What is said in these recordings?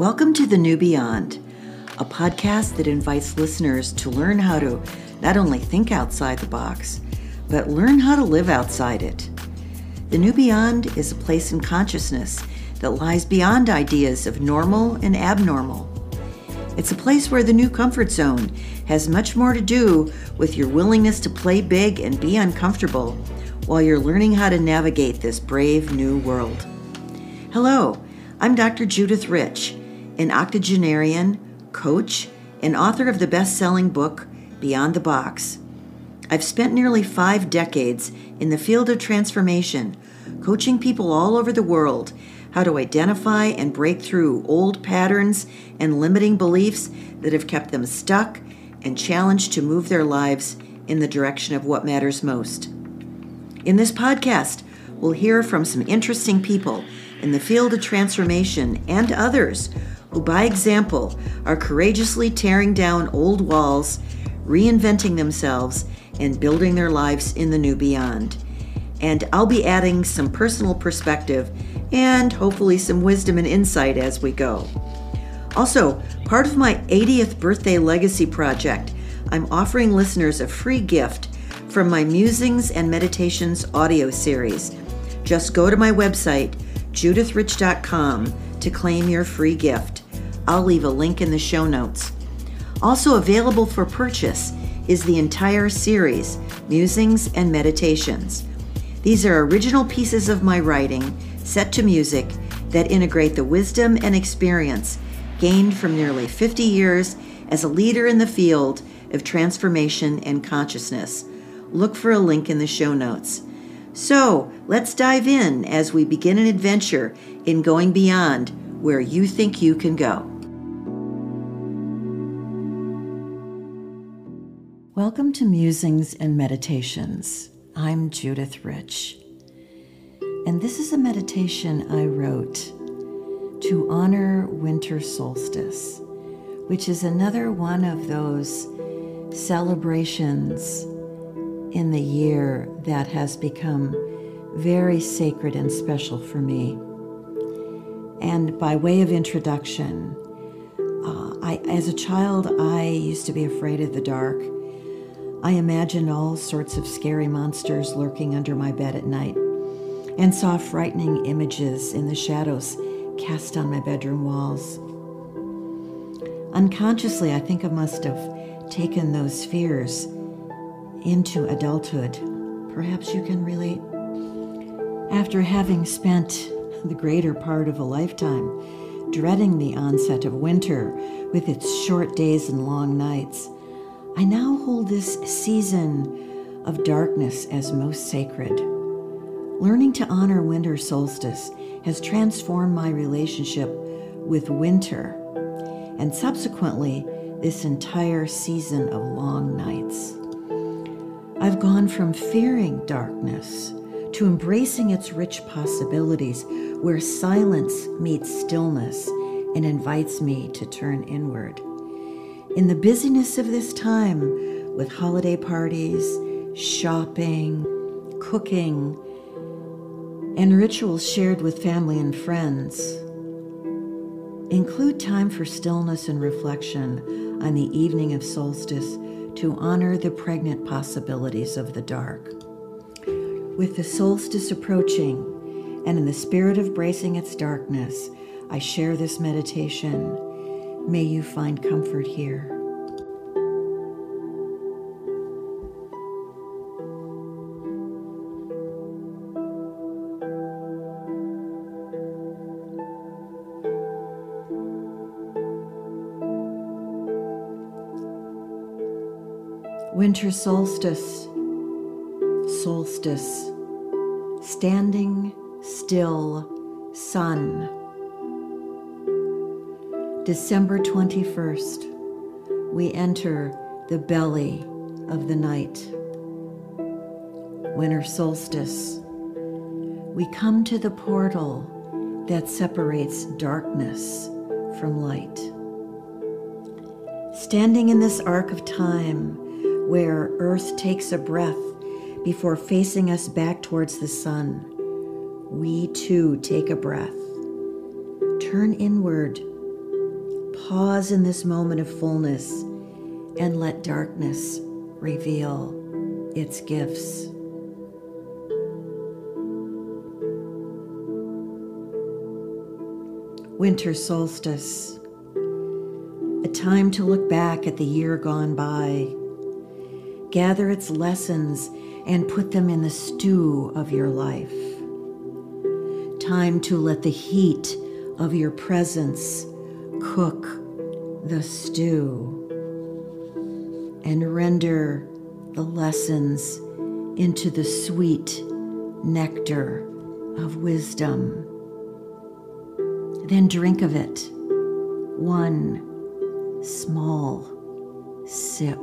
Welcome to The New Beyond, a podcast that invites listeners to learn how to not only think outside the box, but learn how to live outside it. The New Beyond is a place in consciousness that lies beyond ideas of normal and abnormal. It's a place where the new comfort zone has much more to do with your willingness to play big and be uncomfortable while you're learning how to navigate this brave new world. Hello, I'm Dr. Judith Rich, an octogenarian, coach, and author of the best-selling book, Beyond the Box. I've spent nearly 5 decades in the field of transformation, coaching people all over the world how to identify and break through old patterns and limiting beliefs that have kept them stuck and challenged to move their lives in the direction of what matters most. In this podcast, we'll hear from some interesting people in the field of transformation and others who, by example, are courageously tearing down old walls, reinventing themselves, and building their lives in the new beyond. And I'll be adding some personal perspective and hopefully some wisdom and insight as we go. Also, part of my 80th birthday legacy project, I'm offering listeners a free gift from my Musings and Meditations audio series. Just go to my website, judithrich.com, to claim your free gift. I'll leave a link in the show notes. Also available for purchase is the entire series, Musings and Meditations. These are original pieces of my writing, set to music, that integrate the wisdom and experience gained from nearly 50 years as a leader in the field of transformation and consciousness. Look for a link in the show notes. So let's dive in as we begin an adventure in going beyond where you think you can go. Welcome to Musings and Meditations. I'm Judith Rich, and this is a meditation I wrote to honor winter solstice, which is another one of those celebrations in the year that has become very sacred and special for me. And by way of introduction, as a child, I used to be afraid of the dark. I imagined all sorts of scary monsters lurking under my bed at night and saw frightening images in the shadows cast on my bedroom walls. Unconsciously, I think I must have taken those fears into adulthood. Perhaps you can relate. After having spent the greater part of a lifetime dreading the onset of winter with its short days and long nights, I now hold this season of darkness as most sacred. Learning to honor winter solstice has transformed my relationship with winter and subsequently this entire season of long nights. I've gone from fearing darkness to embracing its rich possibilities, where silence meets stillness and invites me to turn inward. In the busyness of this time, with holiday parties, shopping, cooking, and rituals shared with family and friends, include time for stillness and reflection on the evening of solstice to honor the pregnant possibilities of the dark. With the solstice approaching, and in the spirit of bracing its darkness, I share this meditation. May you find comfort here. Winter solstice, solstice, standing still, sun. December 21st, we enter the belly of the night. Winter solstice, we come to the portal that separates darkness from light. Standing in this arc of time where Earth takes a breath before facing us back towards the sun, we too take a breath, turn inward pause in this moment of fullness and let darkness reveal its gifts. Winter solstice, a time to look back at the year gone by, gather its lessons and put them in the stew of your life. Time to let the heat of your presence cook the stew and render the lessons into the sweet nectar of wisdom. Then drink of it, one small sip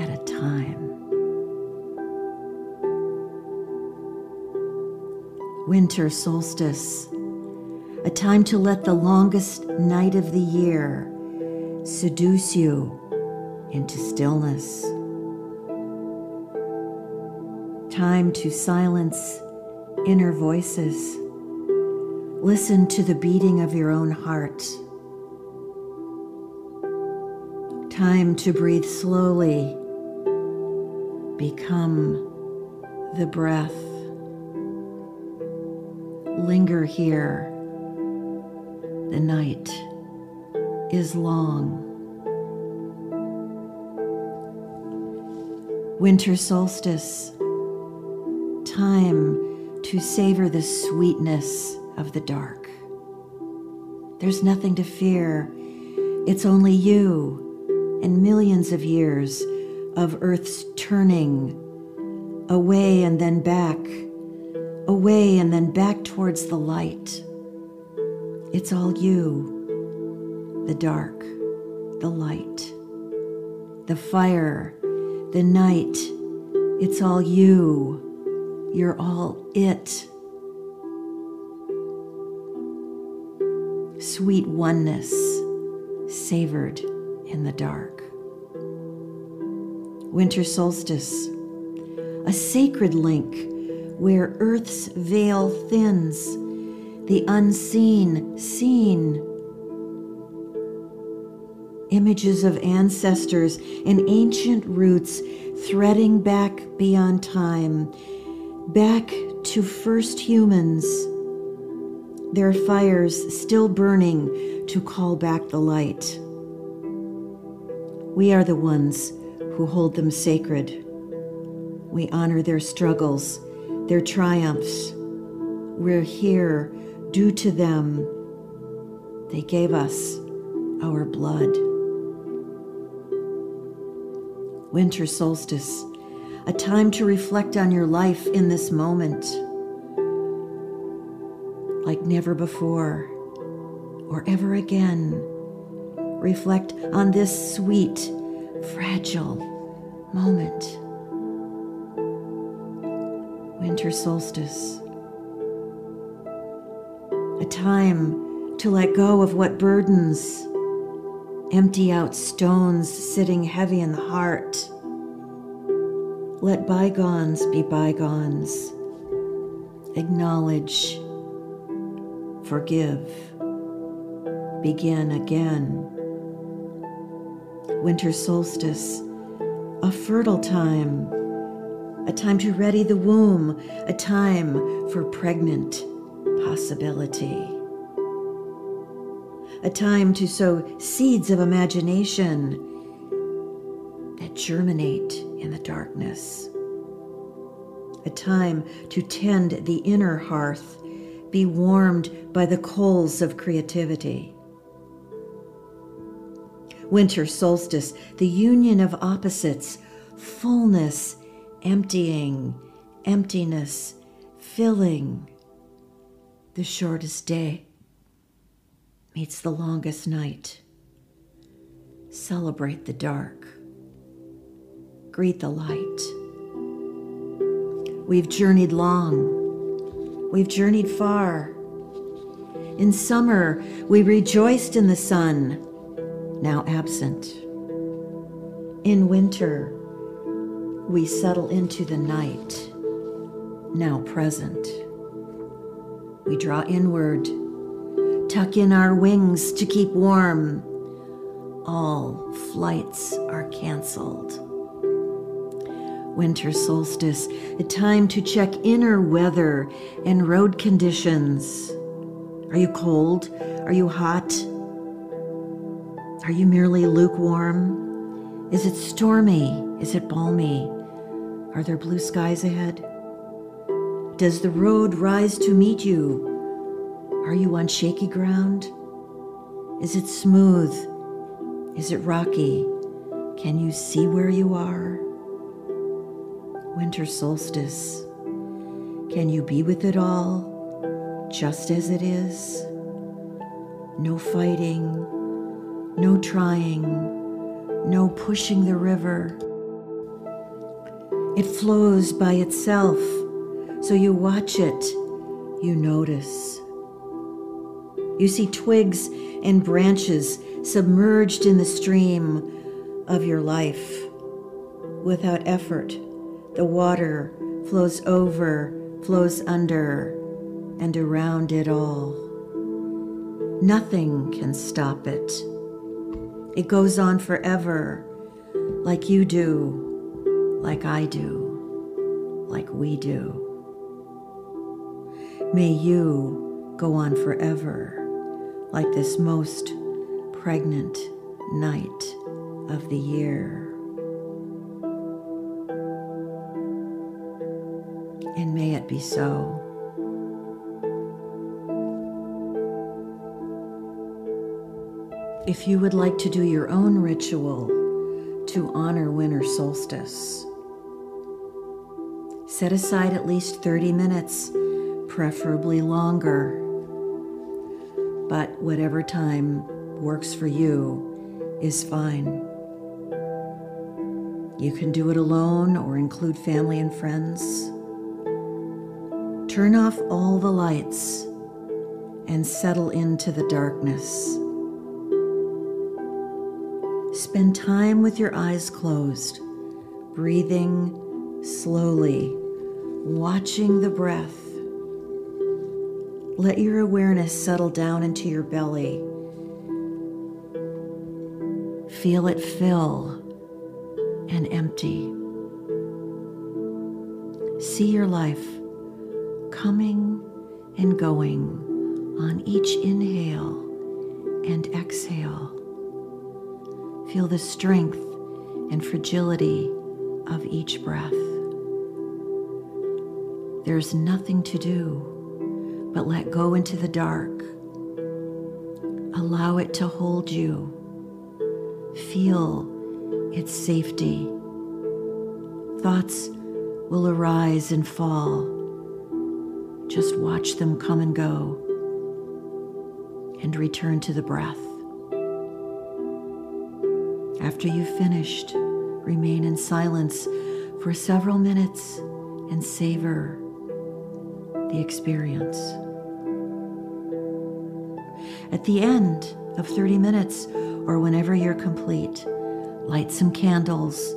at a time. Winter solstice, a time to let the longest night of the year seduce you into stillness. Time to silence inner voices. Listen to the beating of your own heart. Time to breathe slowly. Become the breath. Linger here. The night is long. Winter solstice. Time to savor the sweetness of the dark. There's nothing to fear. It's only you and millions of years of Earth's turning away and then back, away and then back towards the light. It's all you, the dark, the light, the fire, the night. It's all you. You're all it. Sweet oneness savored in the dark. Winter solstice, a sacred link where Earth's veil thins, the unseen seen. Images of ancestors and ancient roots threading back beyond time, back to first humans. Their fires still burning to call back the light. We are the ones who hold them sacred. We honor their struggles, their triumphs. We're here due to them. They gave us our blood. Winter solstice, a time to reflect on your life in this moment. Like never before or ever again, reflect on this sweet, fragile moment. Winter solstice, a time to let go of what burdens, empty out stones sitting heavy in the heart. Let bygones be bygones. Acknowledge. Forgive. Begin again. Winter solstice, a fertile time, a time to ready the womb, a time for pregnant possibility, a time to sow seeds of imagination that germinate in the darkness, a time to tend the inner hearth. Be warmed by the coals of creativity. Winter solstice, the union of opposites, fullness, emptying, emptiness, filling. The shortest day meets the longest night. Celebrate the dark. Greet the light. We've journeyed long. We've journeyed far. In summer, we rejoiced in the sun, now absent. In winter, we settle into the night, now present. We draw inward tuck in our wings to keep warm. All flights are canceled. Winter solstice, a time to check inner weather and road conditions. Are you cold? Are you hot? Are you merely lukewarm? Is it stormy? Is it balmy? Are there blue skies ahead? Does the road rise to meet you? Are you on shaky ground? Is it smooth? Is it rocky? Can you see where you are? Winter solstice. Can you be with it all, just as it is? No fighting, no trying, no pushing the river. It flows by itself, so you watch it, you notice. You see twigs and branches submerged in the stream of your life. Without effort, the water flows over, flows under, and around it all. Nothing can stop it. It goes on forever, like you do, like I do, like we do. May you go on forever, like this most pregnant night of the year. And may it be so. If you would like to do your own ritual to honor winter solstice, set aside at least 30 minutes, preferably longer, but whatever time works for you is fine. You can do it alone or include family and friends. Turn off all the lights and settle into the darkness. Spend time with your eyes closed, breathing slowly, watching the breath. Let your awareness settle down into your belly. Feel it fill and empty. See your life coming and going on each inhale and exhale. Feel the strength and fragility of each breath. There's nothing to do but let go into the dark. Allow it to hold you. Feel its safety. Thoughts will arise and fall. Just watch them come and go and return to the breath. After you've finished, remain in silence for several minutes and savor the experience. At the end of 30 minutes, or whenever you're complete, light some candles,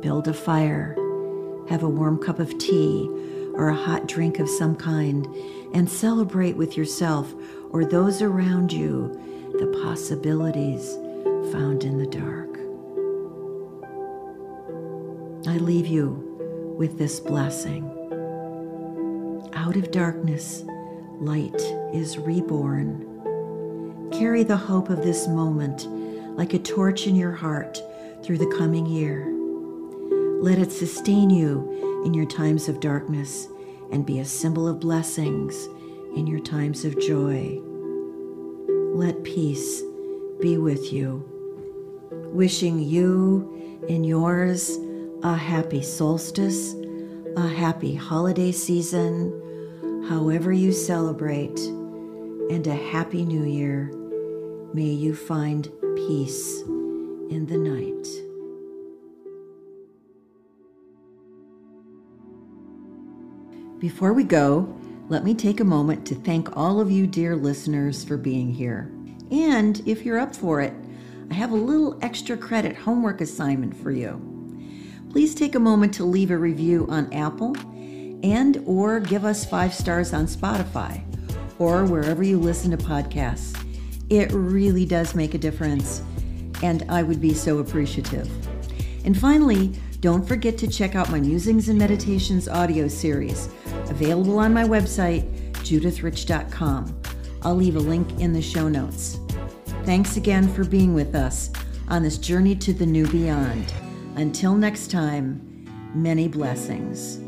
build a fire, have a warm cup of tea or a hot drink of some kind, and celebrate with yourself or those around you the possibilities found in the dark. I leave you with this blessing. Out of darkness, light is reborn. Carry the hope of this moment like a torch in your heart through the coming year. Let it sustain you in your times of darkness and be a symbol of blessings in your times of joy. Let peace be with you. Wishing you and yours a happy solstice, a happy holiday season, however you celebrate, and a happy new year. May you find peace in the night. Before we go, let me take a moment to thank all of you dear listeners for being here. And if you're up for it, I have a little extra credit homework assignment for you. Please take a moment to leave a review on Apple and or give us 5 stars on Spotify. or wherever you listen to podcasts. It really does make a difference, and I would be so appreciative. And finally, don't forget to check out my Musings and Meditations audio series, available on my website, judithrich.com. I'll leave a link in the show notes. Thanks again for being with us on this journey to the new beyond. Until next time, many blessings.